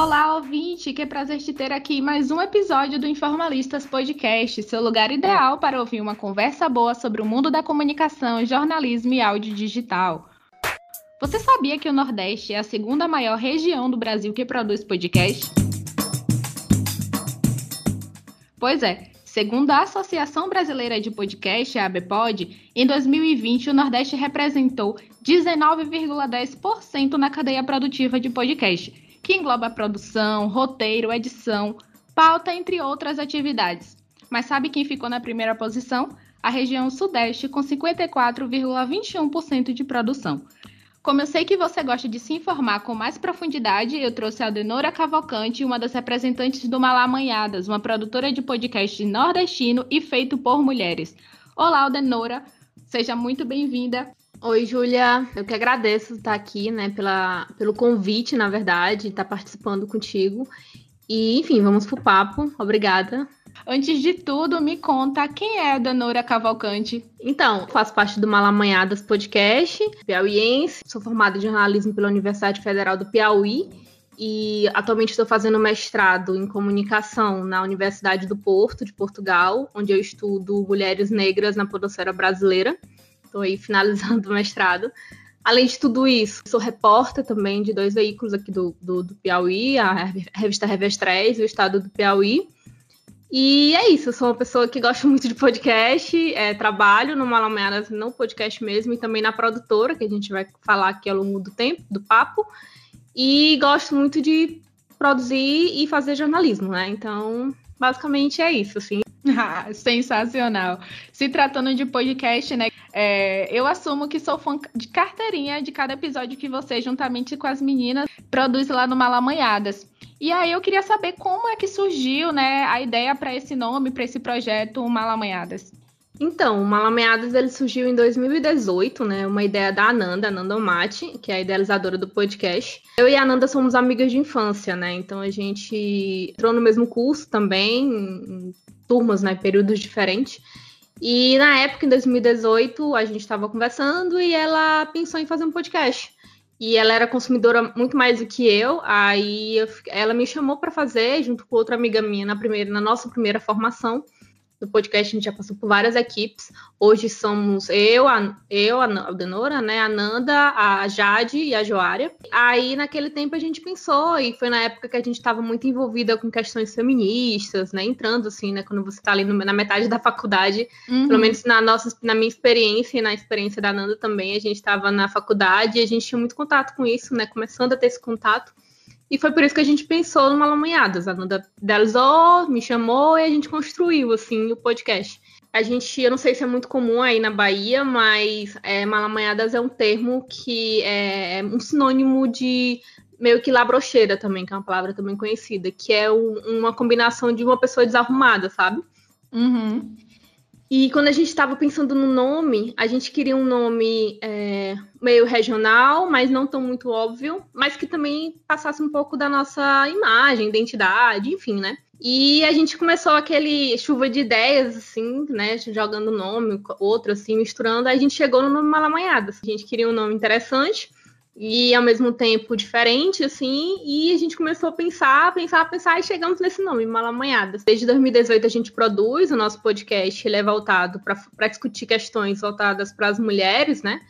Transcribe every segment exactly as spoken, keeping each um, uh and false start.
Olá, ouvinte! Que prazer te ter aqui em mais um episódio do Informalistas Podcast, seu lugar ideal para ouvir uma conversa boa sobre o mundo da comunicação, jornalismo e áudio digital. Você sabia que o Nordeste é a segunda maior região do Brasil que produz podcast? Pois é, segundo a Associação Brasileira de Podcast, a ABPod, em dois mil e vinte o Nordeste representou dezenove vírgula dez por cento na cadeia produtiva de podcast, que engloba produção, roteiro, edição, pauta, entre outras atividades. Mas sabe quem ficou na primeira posição? A região Sudeste, com cinquenta e quatro vírgula vinte e um por cento de produção. Como eu sei que você gosta de se informar com mais profundidade, eu trouxe a Aldenora Cavalcante, uma das representantes do Malamanhadas, uma produtora de podcast nordestino e feito por mulheres. Olá, Aldenora, seja muito bem-vinda. Oi, Júlia. Eu que agradeço estar aqui, né, pela, pelo convite, na verdade, estar participando contigo. E, enfim, vamos pro papo. Obrigada. Antes de tudo, me conta quem é a Aldenora Cavalcante. Então, faço parte do Malamanhadas Podcast, piauiense. Sou formada em jornalismo pela Universidade Federal do Piauí e atualmente estou fazendo mestrado em comunicação na Universidade do Porto, de Portugal, onde eu estudo mulheres negras na podosfera brasileira. Estou aí finalizando o mestrado. Além de tudo isso, sou repórter também de dois veículos aqui do, do, do Piauí, a Revista Revestrez e o Estado do Piauí. E é isso, eu sou uma pessoa que gosta muito de podcast, é, trabalho no Malamanhadas, no podcast mesmo, e também na produtora, que a gente vai falar aqui ao longo do tempo, do papo. E gosto muito de produzir e fazer jornalismo, né? Então, basicamente é isso, assim. Ah, sensacional. Se tratando de podcast, né? É, eu assumo que sou fã de carteirinha de cada episódio que você, juntamente com as meninas, produz lá no Malamanhadas. E aí eu queria saber como é que surgiu, né, a ideia para esse nome, para esse projeto Malamanhadas. Então, o Malamanhadas ele surgiu em dois mil e dezoito, né? Uma ideia da Ananda, Ananda Omati, que é a idealizadora do podcast. Eu e a Ananda somos amigas de infância, né? Então a gente entrou no mesmo curso também, em turmas, né? Períodos diferentes. E na época, em dois mil e dezoito, a gente estava conversando e ela pensou em fazer um podcast. E ela era consumidora muito mais do que eu, aí eu, ela me chamou para fazer, junto com outra amiga minha, na, primeira, na nossa primeira formação do podcast. A gente já passou por várias equipes. Hoje somos eu, a, eu, a Aldenora, né, a Nanda, a Jade e a Joária. Aí, naquele tempo, a gente pensou, e foi na época que a gente estava muito envolvida com questões feministas, né, entrando, assim, né, quando você está ali no, na metade da faculdade, uhum. Pelo menos na, nossa, na minha experiência e na experiência da Nanda também, a gente estava na faculdade e a gente tinha muito contato com isso, né, começando a ter esse contato. E foi por isso que a gente pensou no Malamanhadas. A Nanda idealizou, me chamou e a gente construiu, assim, o podcast. A gente, eu não sei se é muito comum aí na Bahia, mas é, Malamanhadas é um termo que é um sinônimo de meio que labrocheira também, que é uma palavra também conhecida, que é um, uma combinação de uma pessoa desarrumada, sabe? Uhum. E quando a gente estava pensando no nome, a gente queria um nome é, meio regional, mas não tão muito óbvio, mas que também passasse um pouco da nossa imagem, identidade, enfim, né? E a gente começou aquele chuva de ideias, assim, né? Jogando nome, outro, assim, misturando. Aí a gente chegou no nome Malamanhadas. A gente queria um nome interessante e, ao mesmo tempo, diferente, assim. E a gente começou a pensar, pensar, pensar e chegamos nesse nome, Malamanhadas. Desde dois mil e dezoito a gente produz o nosso podcast, ele é voltado para discutir questões voltadas para as mulheres, né?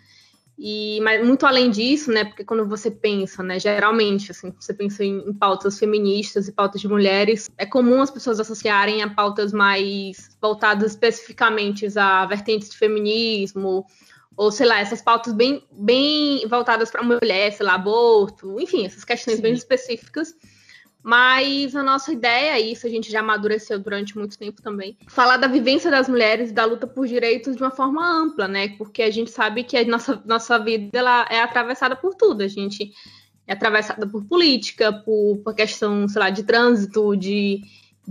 E, mas muito além disso, né? Porque quando você pensa, né? Geralmente, assim, você pensa em, em pautas feministas e pautas de mulheres, é comum as pessoas associarem a pautas mais voltadas especificamente a vertentes de feminismo, ou, sei lá, essas pautas bem, bem voltadas para a mulher, sei lá, aborto, enfim, essas questões Sim. bem específicas. Mas a nossa ideia, e isso a gente já amadureceu durante muito tempo também, falar da vivência das mulheres e da luta por direitos de uma forma ampla, né? Porque a gente sabe que a nossa, nossa vida ela é atravessada por tudo. A gente é atravessada por política, por, por questão, sei lá, de trânsito, de...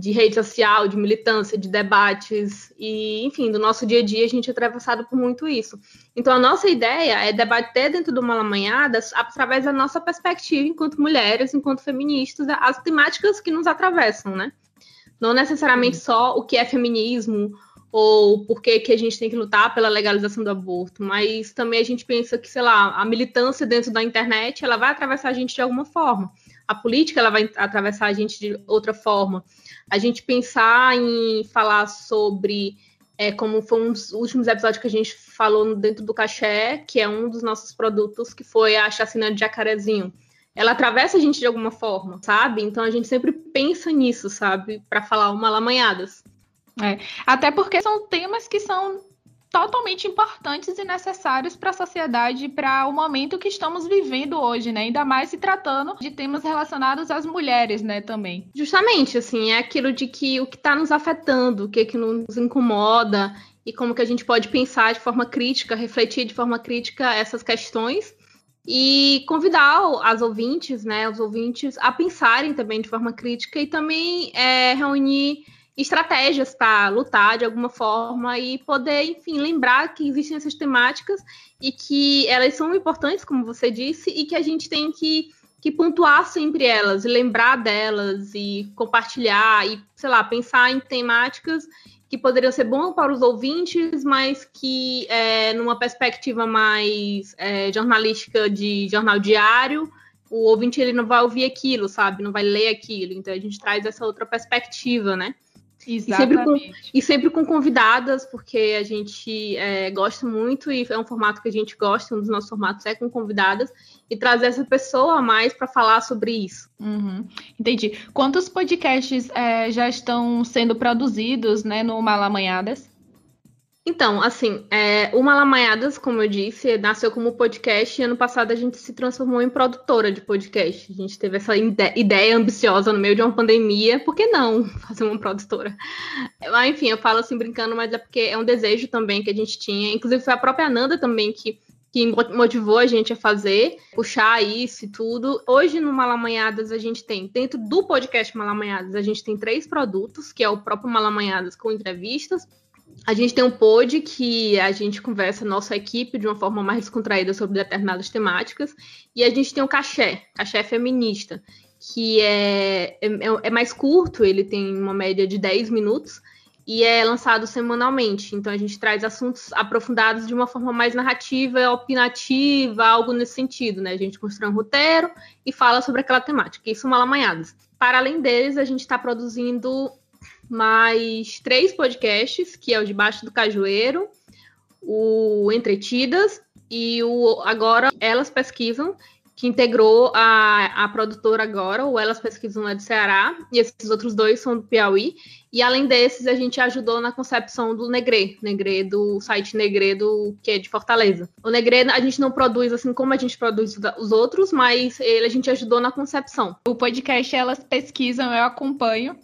de rede social, de militância, de debates, e, enfim, do nosso dia a dia a gente é atravessado por muito isso. Então, a nossa ideia é debater dentro do Malamanhadas, através da nossa perspectiva, enquanto mulheres, enquanto feministas, as temáticas que nos atravessam, né? Não necessariamente só o que é feminismo, ou por que que a gente tem que lutar pela legalização do aborto, mas também a gente pensa que, sei lá, a militância dentro da internet, ela vai atravessar a gente de alguma forma. a política ela vai atravessar a gente de outra forma. A gente pensar em falar sobre, é, como foi um dos últimos episódios que a gente falou dentro do Caché, que é um dos nossos produtos, que foi a chacina de Jacarezinho. Ela atravessa a gente de alguma forma, sabe? Então a gente sempre pensa nisso, sabe? Para falar uma Malamanhadas. É, até porque são temas que são totalmente importantes e necessários para a sociedade, para o momento que estamos vivendo hoje, né? Ainda mais se tratando de temas relacionados às mulheres, né, também. Justamente, assim, é aquilo de que o que está nos afetando, o que, é que nos incomoda e como que a gente pode pensar de forma crítica, refletir de forma crítica essas questões e convidar as ouvintes, né, os ouvintes a pensarem também de forma crítica e também é, reunir estratégias para lutar de alguma forma e poder, enfim, lembrar que existem essas temáticas e que elas são importantes, como você disse, e que a gente tem que, que pontuar sempre elas, lembrar delas e compartilhar e, sei lá, pensar em temáticas que poderiam ser boas para os ouvintes, mas que, é, numa perspectiva mais é, jornalística de jornal diário, o ouvinte ele não vai ouvir aquilo, sabe? Não vai ler aquilo. Então, a gente traz essa outra perspectiva, né? Exatamente. E sempre, com, e sempre com convidadas, porque a gente é, gosta muito e é um formato que a gente gosta, um dos nossos formatos é com convidadas, e trazer essa pessoa a mais para falar sobre isso. Uhum. Entendi. Quantos podcasts é, já estão sendo produzidos, né, no Malamanhadas? Então, assim, é, o Malamanhadas, como eu disse, nasceu como podcast e ano passado a gente se transformou em produtora de podcast. A gente teve essa ide- ideia ambiciosa no meio de uma pandemia. Por que não fazer uma produtora? Mas, enfim, eu falo assim brincando, mas é porque é um desejo também que a gente tinha. Inclusive foi a própria Ananda também que, que motivou a gente a fazer, puxar isso e tudo. Hoje no Malamanhadas a gente tem, dentro do podcast Malamanhadas, a gente tem três produtos, que é o próprio Malamanhadas com entrevistas. A gente tem um pod que a gente conversa nossa equipe de uma forma mais descontraída sobre determinadas temáticas. E a gente tem o Caché, Caché Feminista, que é, é, é mais curto, ele tem uma média de dez minutos e é lançado semanalmente. Então, a gente traz assuntos aprofundados de uma forma mais narrativa, opinativa, algo nesse sentido, né? A gente constrói um roteiro e fala sobre aquela temática. Isso são Malamanhadas. Para além deles, a gente está produzindo mais três podcasts, que é o Debaixo do Cajueiro, o Entretidas e o Agora Elas Pesquisam, que integrou a, a produtora agora, o Elas Pesquisam é do Ceará, e esses outros dois são do Piauí. E além desses, a gente ajudou na concepção do Negrê, Negrê do site Negrê, do, que é de Fortaleza. O Negrê a gente não produz assim como a gente produz os outros, mas ele a gente ajudou na concepção. O podcast Elas Pesquisam eu acompanho.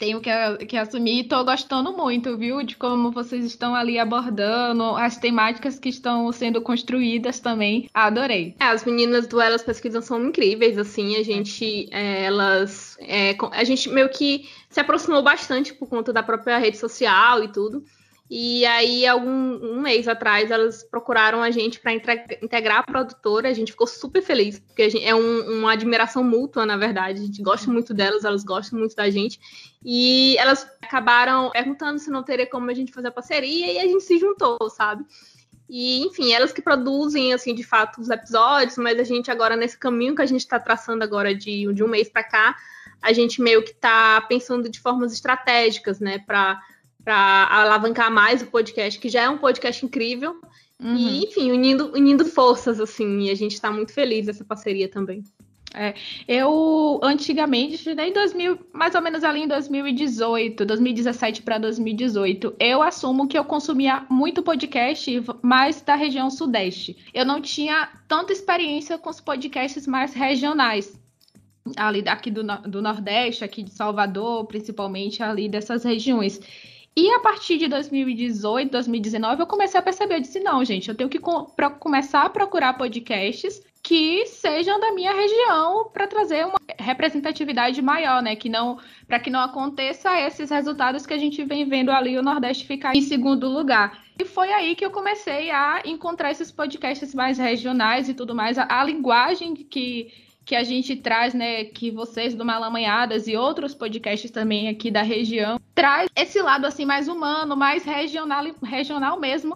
Tenho que, que assumir, e estou gostando muito, viu, de como vocês estão ali abordando, as temáticas que estão sendo construídas também, adorei. É, as meninas do Elas Pesquisam são incríveis, assim, a gente, é, elas, é, a gente meio que se aproximou bastante por conta da própria rede social e tudo, e aí, algum, um mês atrás, elas procuraram a gente para integrar a produtora, a gente ficou super feliz, porque a gente, é um, uma admiração mútua, na verdade, a gente gosta muito delas, elas gostam muito da gente, e elas acabaram perguntando se não teria como a gente fazer a parceria, e a gente se juntou, sabe? E, enfim, elas que produzem, assim, de fato, os episódios, mas a gente agora, nesse caminho que a gente está traçando agora de, de um mês para cá, a gente meio que está pensando de formas estratégicas, né, para... para alavancar mais o podcast, que já é um podcast incrível. Uhum. E, enfim, unindo, unindo forças, assim, e a gente está muito feliz dessa parceria também. É, eu, antigamente, né, em dois mil, mais ou menos ali em dois mil e dezoito, dois mil e dezessete para dois mil e dezoito, eu assumo que eu consumia muito podcast, mas da região sudeste. Eu não tinha tanta experiência com os podcasts mais regionais, ali daqui do, do Nordeste, aqui de Salvador, principalmente ali dessas regiões. E a partir de dois mil e dezoito, dois mil e dezenove, eu comecei a perceber, eu disse, não, gente, eu tenho que com- pra começar a procurar podcasts que sejam da minha região para trazer uma representatividade maior, né? Que não, para que não aconteça esses resultados que a gente vem vendo ali o Nordeste ficar em segundo lugar. E foi aí que eu comecei a encontrar esses podcasts mais regionais e tudo mais, a, a linguagem que... que a gente traz, né, que vocês do Malamanhadas e outros podcasts também aqui da região, traz esse lado, assim, mais humano, mais regional, regional mesmo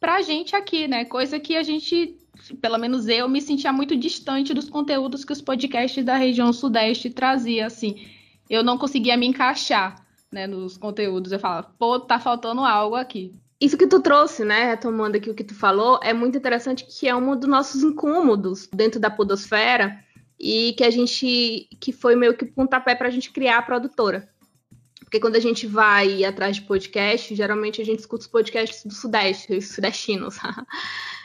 pra gente aqui, né, coisa que a gente pelo menos eu, me sentia muito distante dos conteúdos que os podcasts da região sudeste traziam, assim. Eu não conseguia me encaixar, né, nos conteúdos. Eu falava, pô, tá faltando algo aqui. Isso que tu trouxe, né, retomando aqui o que tu falou, é muito interessante, que é um dos nossos incômodos dentro da podosfera e que a gente, que foi meio que o pontapé para a gente criar a produtora. Porque quando a gente vai atrás de podcast, geralmente a gente escuta os podcasts do Sudeste, os sudestinos.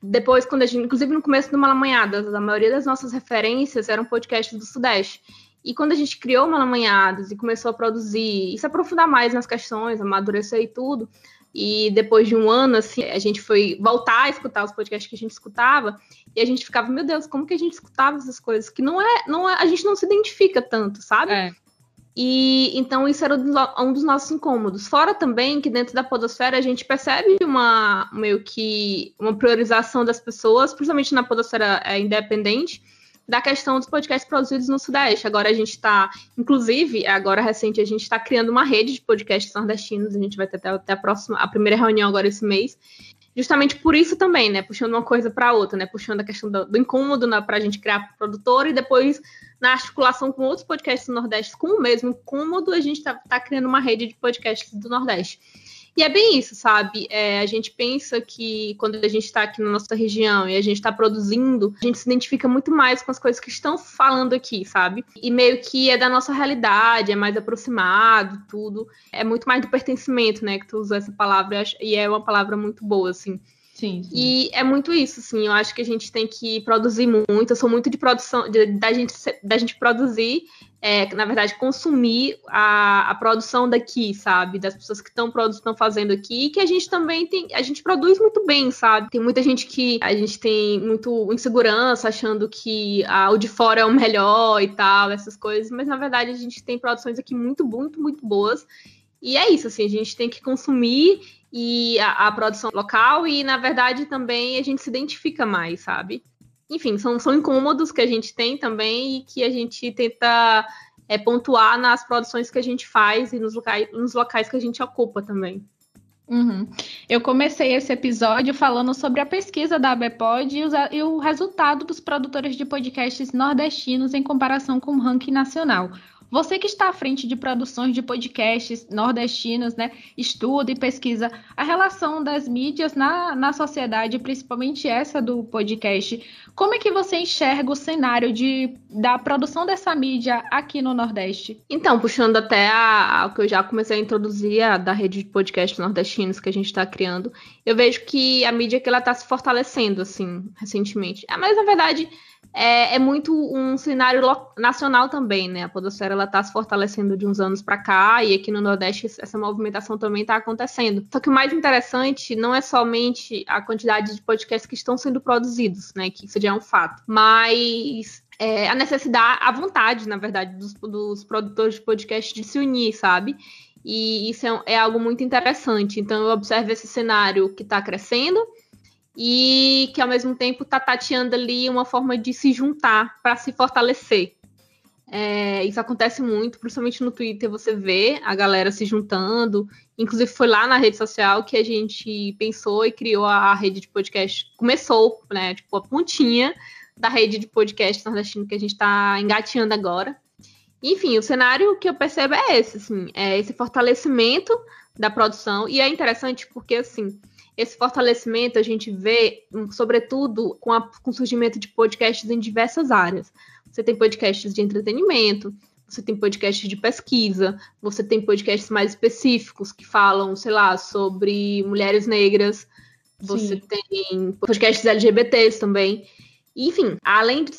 Depois, quando a gente, inclusive no começo do Malamanhadas, a maioria das nossas referências eram podcasts do Sudeste. E quando a gente criou o Malamanhadas e começou a produzir e se aprofundar mais nas questões, amadurecer e tudo, e depois de um ano, assim, a gente foi voltar a escutar os podcasts que a gente escutava, e a gente ficava, meu Deus, como que a gente escutava essas coisas? Que não é, não é, a gente não se identifica tanto, sabe? É. E então isso era um dos nossos incômodos. Fora também que dentro da podosfera a gente percebe uma, meio que uma priorização das pessoas, principalmente na podosfera é, independente, da questão dos podcasts produzidos no Sudeste. Agora a gente está, inclusive, agora recente, a gente está criando uma rede de podcasts nordestinos, a gente vai ter até, até a, próxima, a primeira reunião agora esse mês, justamente por isso também, né, puxando uma coisa para outra, né, puxando a questão do, do incômodo, né, para a gente criar produtora, e depois, na articulação com outros podcasts do Nordeste, com o mesmo incômodo, a gente está tá criando uma rede de podcasts do Nordeste. E é bem isso, sabe? É, a gente pensa que quando a gente está aqui na nossa região e a gente está produzindo, a gente se identifica muito mais com as coisas que estão falando aqui, sabe? E meio que é da nossa realidade, é mais aproximado, tudo. É muito mais do pertencimento, né? Que tu usou essa palavra, e é uma palavra muito boa, assim. Sim, sim. E é muito isso, assim. Eu acho que a gente tem que produzir muito. Eu sou muito de produção, de, da, gente, da gente produzir... É, na verdade, consumir a, a produção daqui, sabe? Das pessoas que estão produzindo, fazendo aqui, e que a gente também tem, a gente produz muito bem, sabe? Tem muita gente que a gente tem muito insegurança, achando que ah, o de fora é o melhor e tal, essas coisas, mas na verdade a gente tem produções aqui muito, muito, muito boas, e é isso, assim, a gente tem que consumir e a, a produção local, e na verdade também a gente se identifica mais, sabe? Enfim, são, são incômodos que a gente tem também e que a gente tenta é, pontuar nas produções que a gente faz e nos locais, nos locais que a gente ocupa também. Uhum. Eu comecei esse episódio falando sobre a pesquisa da ABPod e, os, e o resultado dos produtores de podcasts nordestinos em comparação com o ranking nacional. Você que está à frente de produções de podcasts nordestinos, né, estuda e pesquisa a relação das mídias na, na sociedade, principalmente essa do podcast. Como é que você enxerga o cenário de, da produção dessa mídia aqui no Nordeste? Então, puxando até o que eu já comecei a introduzir, a, da rede de podcasts nordestinos que a gente está criando, eu vejo que a mídia que ela está se fortalecendo, assim, recentemente. Ah, mas, na verdade... É, é muito um cenário lo- nacional também, né? A podosfera, ela tá se fortalecendo de uns anos para cá, e aqui no Nordeste essa movimentação também tá acontecendo. Só que o mais interessante não é somente a quantidade de podcasts que estão sendo produzidos, né? Que isso já é um fato. Mas é, a necessidade, a vontade, na verdade, dos, dos produtores de podcast de se unir, sabe? E isso é, é algo muito interessante. Então eu observo esse cenário que tá crescendo, e que, ao mesmo tempo, está tateando ali uma forma de se juntar para se fortalecer. É, isso acontece muito, principalmente no Twitter, você vê a galera se juntando. Inclusive, foi lá na rede social que a gente pensou e criou a rede de podcast. Começou, né, tipo, a pontinha da rede de podcast nordestino que a gente está engateando agora. Enfim, o cenário que eu percebo é esse, assim, é esse fortalecimento da produção. E é interessante porque, assim... Esse fortalecimento a gente vê, sobretudo, com, a, com o surgimento de podcasts em diversas áreas. Você tem podcasts de entretenimento, você tem podcasts de pesquisa, você tem podcasts mais específicos que falam, sei lá, sobre mulheres negras, você Sim. tem podcasts L G B T s também. Enfim, além de,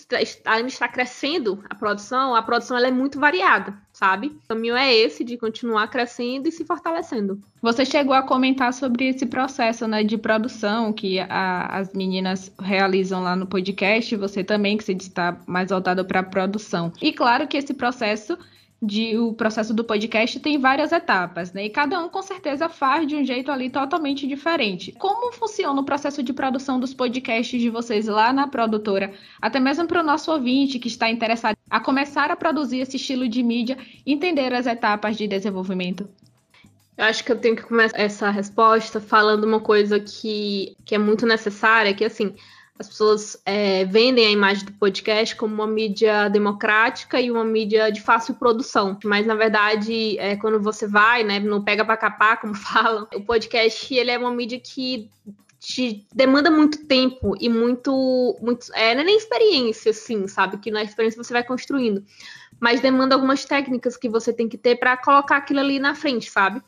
além de estar crescendo a produção, a produção ela é muito variada, sabe? O caminho é esse de continuar crescendo e se fortalecendo. Você chegou a comentar sobre esse processo, né, de produção que a, as meninas realizam lá no podcast, você também que se está mais voltado para a produção. E claro que esse processo... De, o processo do podcast tem várias etapas, né? E cada um, com certeza, faz de um jeito ali totalmente diferente. Como funciona o processo de produção dos podcasts de vocês lá na produtora? Até mesmo para o nosso ouvinte que está interessado a começar a produzir esse estilo de mídia, entender as etapas de desenvolvimento. Eu acho que eu tenho que começar essa resposta falando uma coisa que, que é muito necessária, que, assim... As pessoas é, vendem a imagem do podcast como uma mídia democrática e uma mídia de fácil produção. Mas, na verdade, é, quando você vai, né, não pega para capar, como falam, o podcast ele é uma mídia que te demanda muito tempo e muito... muito é, não é nem experiência, assim, sabe? Que na experiência você vai construindo. Mas demanda algumas técnicas que você tem que ter para colocar aquilo ali na frente, sabe?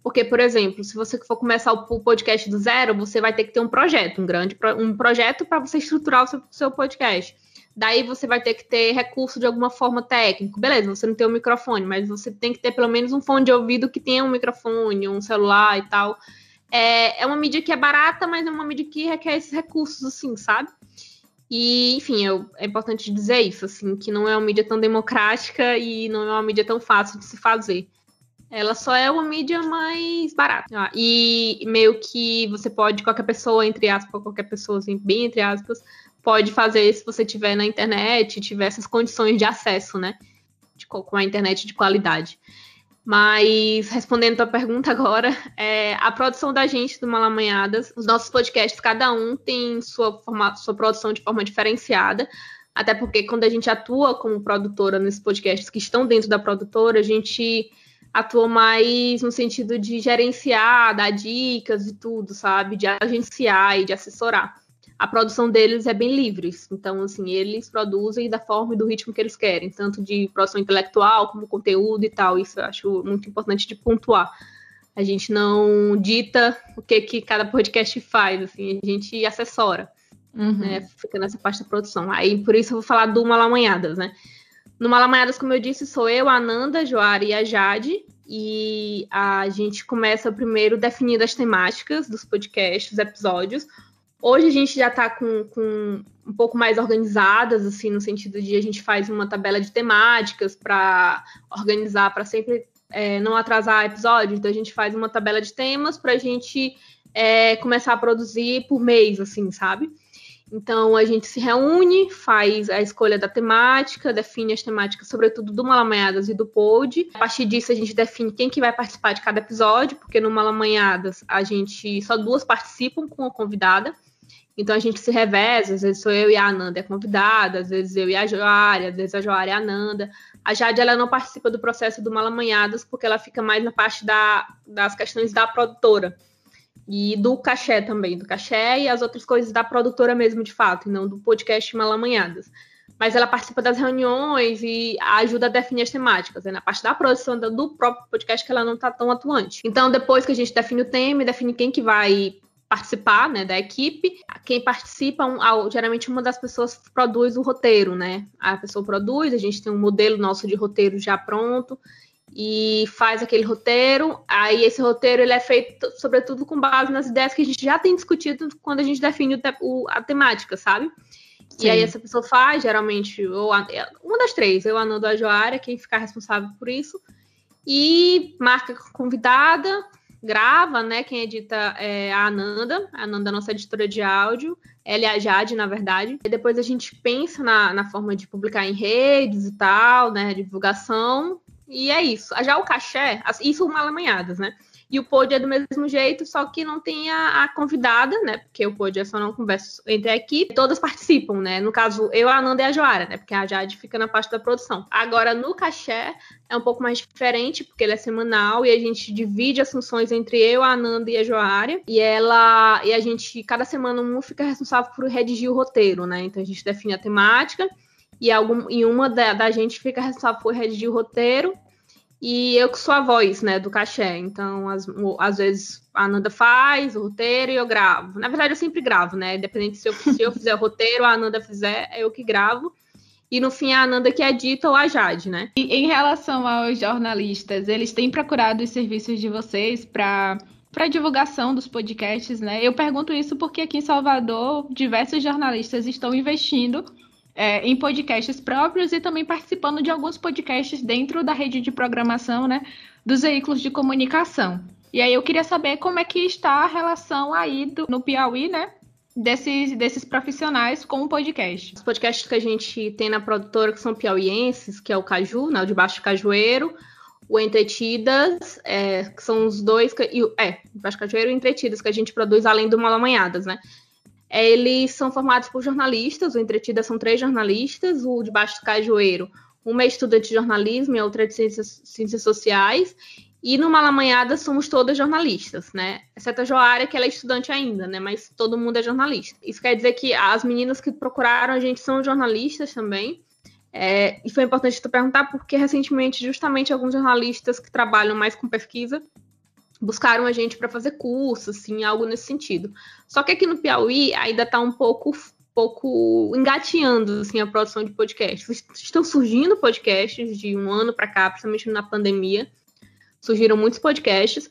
Porque, por exemplo, se você for começar o podcast do zero, você vai ter que ter um projeto, um grande um projeto para você estruturar o seu, seu podcast. Daí você vai ter que ter recurso de alguma forma técnico. Beleza, você não tem um microfone, mas você tem que ter pelo menos um fone de ouvido que tenha um microfone, um celular e tal. É, é uma mídia que é barata, mas é uma mídia que requer esses recursos, assim, sabe? E, enfim, eu, é importante dizer isso, assim, que não é uma mídia tão democrática e não é uma mídia tão fácil de se fazer. Ela só é uma mídia mais barata. E meio que você pode, qualquer pessoa, entre aspas, qualquer pessoa, assim, bem entre aspas, pode fazer se você tiver na internet, tiver essas condições de acesso, né? De, com a internet de qualidade. Mas, respondendo a tua pergunta agora, é, a produção da gente do Malamanhadas, os nossos podcasts, cada um tem sua, forma, sua produção de forma diferenciada. Até porque quando a gente atua como produtora nesses podcasts que estão dentro da produtora, a gente... atua mais no sentido de gerenciar, dar dicas e tudo, sabe? De agenciar e de assessorar. A produção deles é bem livre. Então, assim, eles produzem da forma e do ritmo que eles querem. Tanto de produção intelectual, como conteúdo e tal. Isso eu acho muito importante de pontuar. A gente não dita o que, que cada podcast faz, assim. A gente assessora, uhum. né? Fica nessa parte da produção. Aí, por isso, eu vou falar do Malamanhadas, né? No Malamanhadas, como eu disse, sou eu, a Ananda, a Joara e a Jade. E a gente começa primeiro definindo as temáticas dos podcasts, dos episódios. Hoje a gente já está com, com um pouco mais organizadas, assim, no sentido de a gente faz uma tabela de temáticas para organizar, para sempre é, não atrasar episódio. Então a gente faz uma tabela de temas para a gente é, começar a produzir por mês, assim, sabe? Então, a gente se reúne, faz a escolha da temática, define as temáticas, sobretudo do Malamanhadas e do Pod. A partir disso, a gente define quem que vai participar de cada episódio, porque no Malamanhadas, a gente só duas participam com a convidada. Então, a gente se reveza, às vezes sou eu e a Ananda é convidada, às vezes eu e a Joária, às vezes a Joária e a Ananda. A Jade, ela não participa do processo do Malamanhadas, porque ela fica mais na parte da, das questões da produtora. E do cachê também, do cachê e as outras coisas da produtora mesmo, de fato, e não do podcast Malamanhadas. Mas ela participa das reuniões e ajuda a definir as temáticas. É na parte da produção do próprio podcast que ela não está tão atuante. Então, depois que a gente define o tema e define quem que vai participar, né, da equipe, quem participa, geralmente uma das pessoas produz o roteiro, né? A pessoa produz, a gente tem um modelo nosso de roteiro já pronto, e faz aquele roteiro, aí esse roteiro ele é feito, sobretudo, com base nas ideias que a gente já tem discutido quando a gente define o te- o, a temática, sabe? Sim. E aí essa pessoa faz, geralmente, ou a, uma das três, eu, a Nanda, a Joária, quem ficar responsável por isso, e marca convidada, grava, né, quem edita é a Ananda, a Ananda é a nossa editora de áudio, ela e a Jade, na verdade, e depois a gente pensa na, na forma de publicar em redes e tal, né, divulgação. E é isso. Já o cachê, isso o Malamanhadas, né? E o pod é do mesmo jeito, só que não tem a, a convidada, né? Porque o pod é só uma conversa entre a equipe. Todas participam, né? No caso, eu, a Ananda e a Joara, né? Porque a Jade fica na parte da produção. Agora, no cachê, é um pouco mais diferente, porque ele é semanal e a gente divide as funções entre eu, a Ananda e a Joara. E ela... E a gente, cada semana, um fica responsável por redigir o roteiro, né? Então, a gente define a temática... E, algum, e uma da, da gente fica responsável por redigir o roteiro. E eu que sou a voz, né, do cachê. Então, as, às vezes, a Ananda faz o roteiro e eu gravo. Na verdade, eu sempre gravo, né? Independente se eu, se eu fizer o roteiro, a Ananda fizer, é eu que gravo. E, no fim, a Ananda que edita ou a Jade, né? E, em relação aos jornalistas, eles têm procurado os serviços de vocês para... para divulgação dos podcasts, né? Eu pergunto isso porque aqui em Salvador, diversos jornalistas estão investindo... É, em podcasts próprios e também participando de alguns podcasts dentro da rede de programação, né, dos veículos de comunicação. E aí eu queria saber como é que está a relação aí do, no Piauí, né, desses, desses profissionais com o podcast. Os podcasts que a gente tem na produtora que são piauienses, que é o Caju, né, o Debaixo do Cajueiro, o Entretidas, é, que são os dois, que, é, Debaixo do Cajueiro e o Entretidas, que a gente produz além do Malamanhadas, né. Eles são formados por jornalistas, o Entretidas são três jornalistas, o Debaixo do Cajueiro, uma é estudante de jornalismo e a outra é de ciências, ciências sociais, e no Malamanhadas somos todas jornalistas, né? Exceto a Joária, que ela é estudante ainda, né? Mas todo mundo é jornalista. Isso quer dizer que as meninas que procuraram a gente são jornalistas também, é, e foi importante tu perguntar porque recentemente justamente alguns jornalistas que trabalham mais com pesquisa buscaram a gente para fazer curso, assim, algo nesse sentido. Só que aqui no Piauí ainda está um pouco, pouco engatinhando, assim, a produção de podcasts. Estão surgindo podcasts de um ano para cá, principalmente na pandemia. Surgiram muitos podcasts,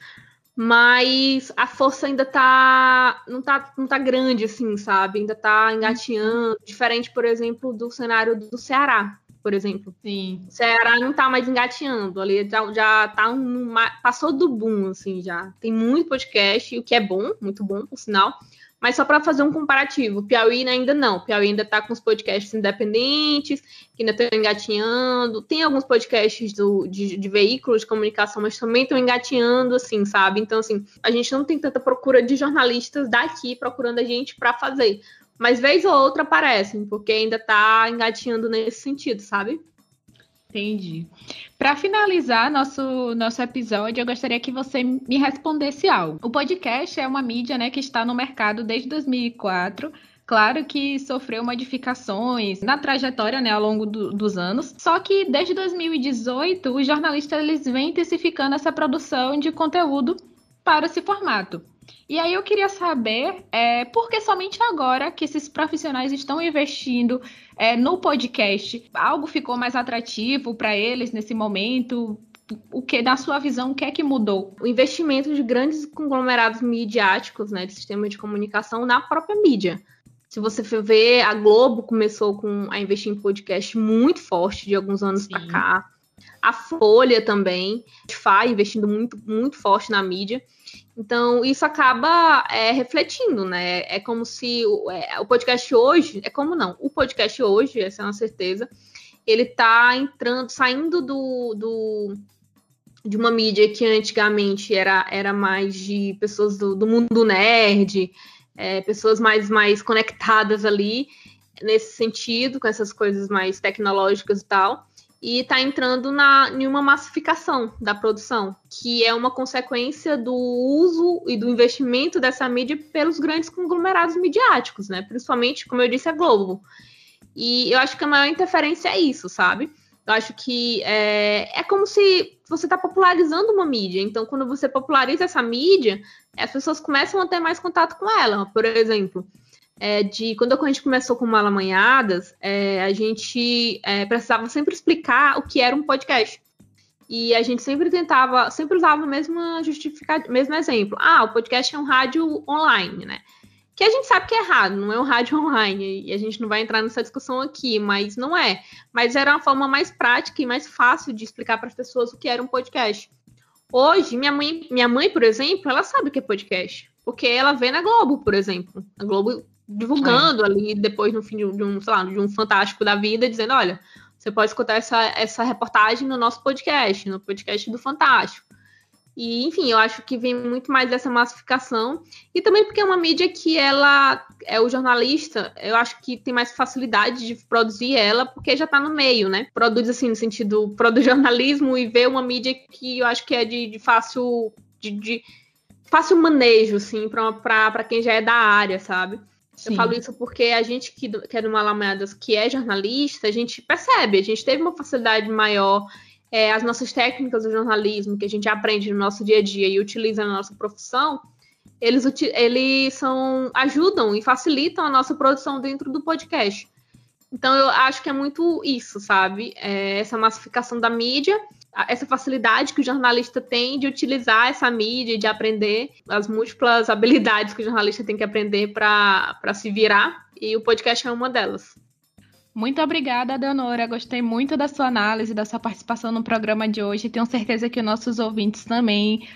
mas a força ainda tá, não tá, não tá grande, assim, sabe? Ainda tá engatinhando. Diferente, por exemplo, do cenário do Ceará. Por exemplo. Sim. O Ceará não tá mais engatinhando, ali já, já tá um, passou do boom, assim, já. Tem muito podcast, o que é bom, muito bom, por sinal. Mas só para fazer um comparativo, o Piauí ainda não. O Piauí ainda tá com os podcasts independentes, que ainda estão engatinhando. Tem alguns podcasts do, de, de veículos de comunicação, mas também estão engatinhando, assim, sabe? Então, assim, a gente não tem tanta procura de jornalistas daqui procurando a gente para fazer. Mas vez ou outra aparecem, porque ainda tá engatinhando nesse sentido, sabe? Entendi. Para finalizar nosso, nosso episódio, eu gostaria que você me respondesse algo. O podcast é uma mídia, né, que está no mercado desde dois mil e quatro. Claro que sofreu modificações na trajetória, né, ao longo do, dos anos. Só que desde dois mil e dezoito, os jornalistas eles vêm intensificando essa produção de conteúdo para esse formato. E aí eu queria saber é, por que somente agora que esses profissionais estão investindo é, no podcast? Algo ficou mais atrativo para eles nesse momento? O que, na sua visão, o que é que mudou? O investimento de grandes conglomerados midiáticos, né, de sistema de comunicação na própria mídia. Se você for ver, a Globo começou com, a investir em podcast muito forte de alguns anos para cá. A Folha também, a Spotify investindo muito, muito forte na mídia. Então, isso acaba é, refletindo, né? É como se o, é, o podcast hoje... É como não? O podcast hoje, essa é uma certeza, ele está entrando, saindo do, do, de uma mídia que antigamente era, era mais de pessoas do, do mundo nerd, é, pessoas mais, mais conectadas ali, nesse sentido, com essas coisas mais tecnológicas e tal. E está entrando na, em uma massificação da produção, que é uma consequência do uso e do investimento dessa mídia pelos grandes conglomerados midiáticos, né? Principalmente, como eu disse, a Globo. E eu acho que a maior interferência é isso, sabe? Eu acho que é, é como se você está popularizando uma mídia. Então, quando você populariza essa mídia, as pessoas começam a ter mais contato com ela. Por exemplo... É de, quando a gente começou com Malamanhadas, é, a gente é, precisava sempre explicar o que era um podcast. E a gente sempre tentava, sempre usava o mesmo, mesmo exemplo. Ah, o podcast é um rádio online, né? Que a gente sabe que é errado, não é um rádio online. E a gente não vai entrar nessa discussão aqui, mas não é. Mas era uma forma mais prática e mais fácil de explicar para as pessoas o que era um podcast. Hoje, minha mãe, minha mãe, por exemplo, ela sabe o que é podcast. Porque ela vê na Globo, por exemplo. A Globo... divulgando é. ali, depois no fim de um, sei lá, de um Fantástico da vida, dizendo, olha, você pode escutar essa, essa reportagem no nosso podcast, no podcast do Fantástico. E, enfim, eu acho que vem muito mais dessa massificação, e também porque é uma mídia que ela, é o jornalista, eu acho que tem mais facilidade de produzir ela, porque já está no meio, né? Produz, assim, no sentido, produz jornalismo e vê uma mídia que eu acho que é de, de fácil, de, de fácil manejo, assim, para quem já é da área, sabe? Eu Sim. falo isso porque a gente que, que é do Malamanhadas, que é jornalista, a gente percebe, a gente teve uma facilidade maior, é, as nossas técnicas do jornalismo, que a gente aprende no nosso dia a dia e utiliza na nossa profissão, eles, eles são, ajudam e facilitam a nossa produção dentro do podcast. Então, eu acho que é muito isso, sabe? É essa massificação da mídia, essa facilidade que o jornalista tem de utilizar essa mídia, de aprender as múltiplas habilidades que o jornalista tem que aprender para se virar, e o podcast é uma delas. Muito obrigada, Aldenora. Gostei muito da sua análise, da sua participação no programa de hoje. Tenho certeza que nossos ouvintes também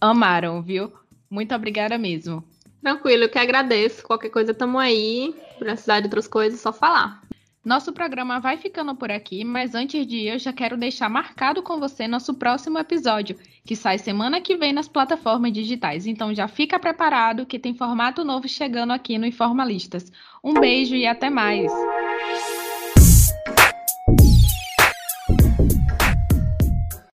amaram, viu? Muito obrigada mesmo. Tranquilo, eu que agradeço. Qualquer coisa, estamos aí. Precisar de outras coisas, só falar. Nosso programa vai ficando por aqui, mas antes de ir, eu já quero deixar marcado com você nosso próximo episódio, que sai semana que vem nas plataformas digitais. Então já fica preparado que tem formato novo chegando aqui no Informalistas. Um beijo e até mais!